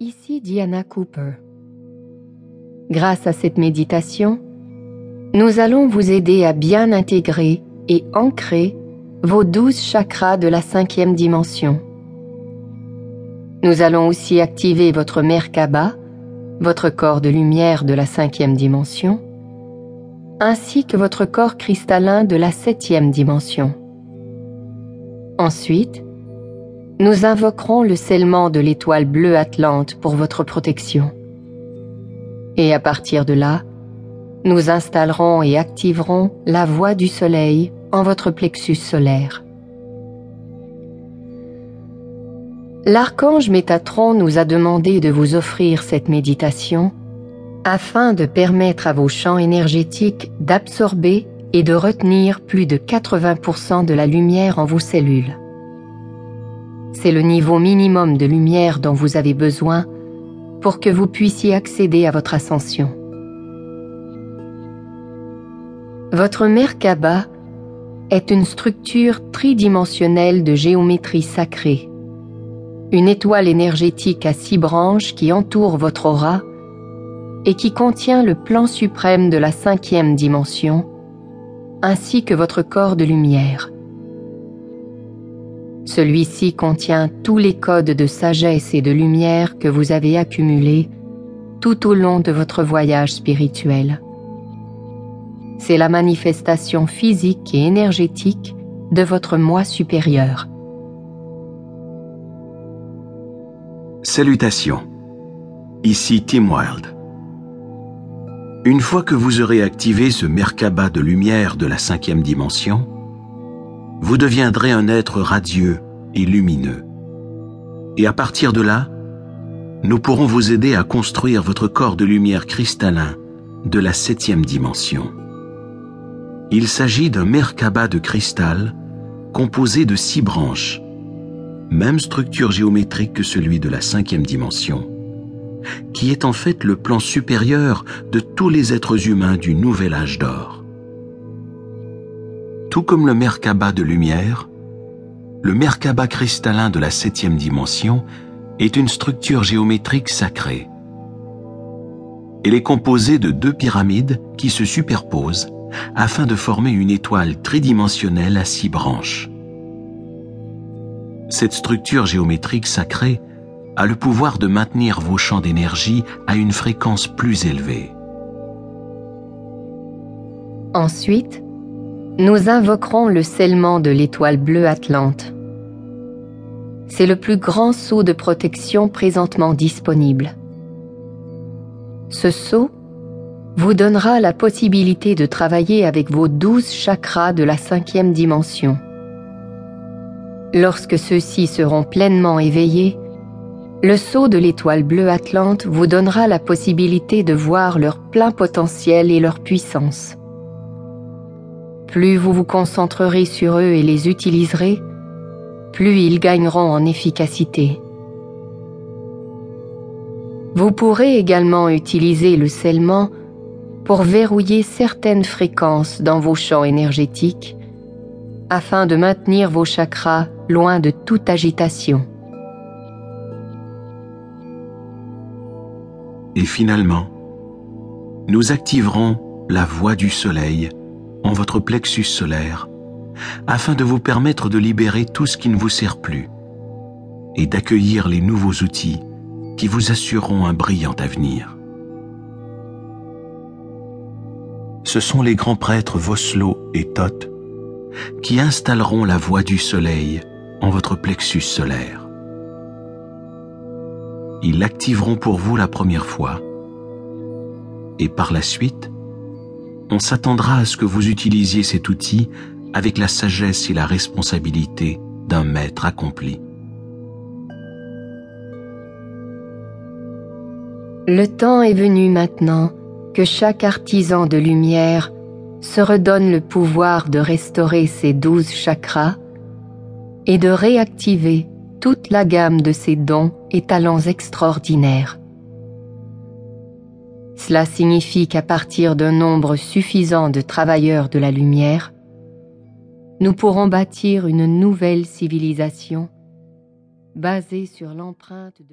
Ici Diana Cooper. Grâce à cette méditation, nous allons vous aider à bien intégrer et ancrer vos 12 chakras de la 5e dimension. Nous allons aussi activer votre Merkaba, votre corps de lumière de la 5e dimension, ainsi que votre corps cristallin de la 7e dimension. Ensuite, nous invoquerons le scellement de l'étoile bleue atlante pour votre protection. Et à partir de là, nous installerons et activerons la voie du soleil en votre plexus solaire. L'archange Métatron nous a demandé de vous offrir cette méditation afin de permettre à vos champs énergétiques d'absorber et de retenir plus de 80% de la lumière en vos cellules. C'est le niveau minimum de lumière dont vous avez besoin pour que vous puissiez accéder à votre ascension. Votre Merkaba est une structure tridimensionnelle de géométrie sacrée, une étoile énergétique à 6 branches qui entoure votre aura et qui contient le plan suprême de la 5e dimension, ainsi que votre corps de lumière. Celui-ci contient tous les codes de sagesse et de lumière que vous avez accumulés tout au long de votre voyage spirituel. C'est la manifestation physique et énergétique de votre moi supérieur. Salutations. Ici Tim Whild. Une fois que vous aurez activé ce Merkaba de lumière de la 5e dimension, vous deviendrez un être radieux et lumineux. Et à partir de là, nous pourrons vous aider à construire votre corps de lumière cristallin de la 7e dimension. Il s'agit d'un Merkaba de cristal composé de 6 branches, même structure géométrique que celui de la 5e dimension, qui est en fait le plan supérieur de tous les êtres humains du Nouvel Âge d'Or. Tout comme le Merkaba de lumière, le Merkaba cristallin de la 7e dimension est une structure géométrique sacrée. Elle est composée de 2 pyramides qui se superposent afin de former une étoile tridimensionnelle à 6 branches. Cette structure géométrique sacrée a le pouvoir de maintenir vos champs d'énergie à une fréquence plus élevée. Ensuite, nous invoquerons le scellement de l'étoile bleue atlante. C'est le plus grand sceau de protection présentement disponible. Ce sceau vous donnera la possibilité de travailler avec vos 12 chakras de la 5e dimension. Lorsque ceux-ci seront pleinement éveillés, le sceau de l'étoile bleue atlante vous donnera la possibilité de voir leur plein potentiel et leur puissance. Plus vous vous concentrerez sur eux et les utiliserez, plus ils gagneront en efficacité. Vous pourrez également utiliser le scellement pour verrouiller certaines fréquences dans vos champs énergétiques afin de maintenir vos chakras loin de toute agitation. Et finalement, nous activerons la voie du soleil en votre plexus solaire afin de vous permettre de libérer tout ce qui ne vous sert plus et d'accueillir les nouveaux outils qui vous assureront un brillant avenir. Ce sont les grands prêtres Voslo et Thoth qui installeront la voie du soleil en votre plexus solaire. Ils l'activeront pour vous la première fois et par la suite, on s'attendra à ce que vous utilisiez cet outil avec la sagesse et la responsabilité d'un maître accompli. Le temps est venu maintenant que chaque artisan de lumière se redonne le pouvoir de restaurer ses 12 chakras et de réactiver toute la gamme de ses dons et talents extraordinaires. Cela signifie qu'à partir d'un nombre suffisant de travailleurs de la lumière, nous pourrons bâtir une nouvelle civilisation basée sur l'empreinte de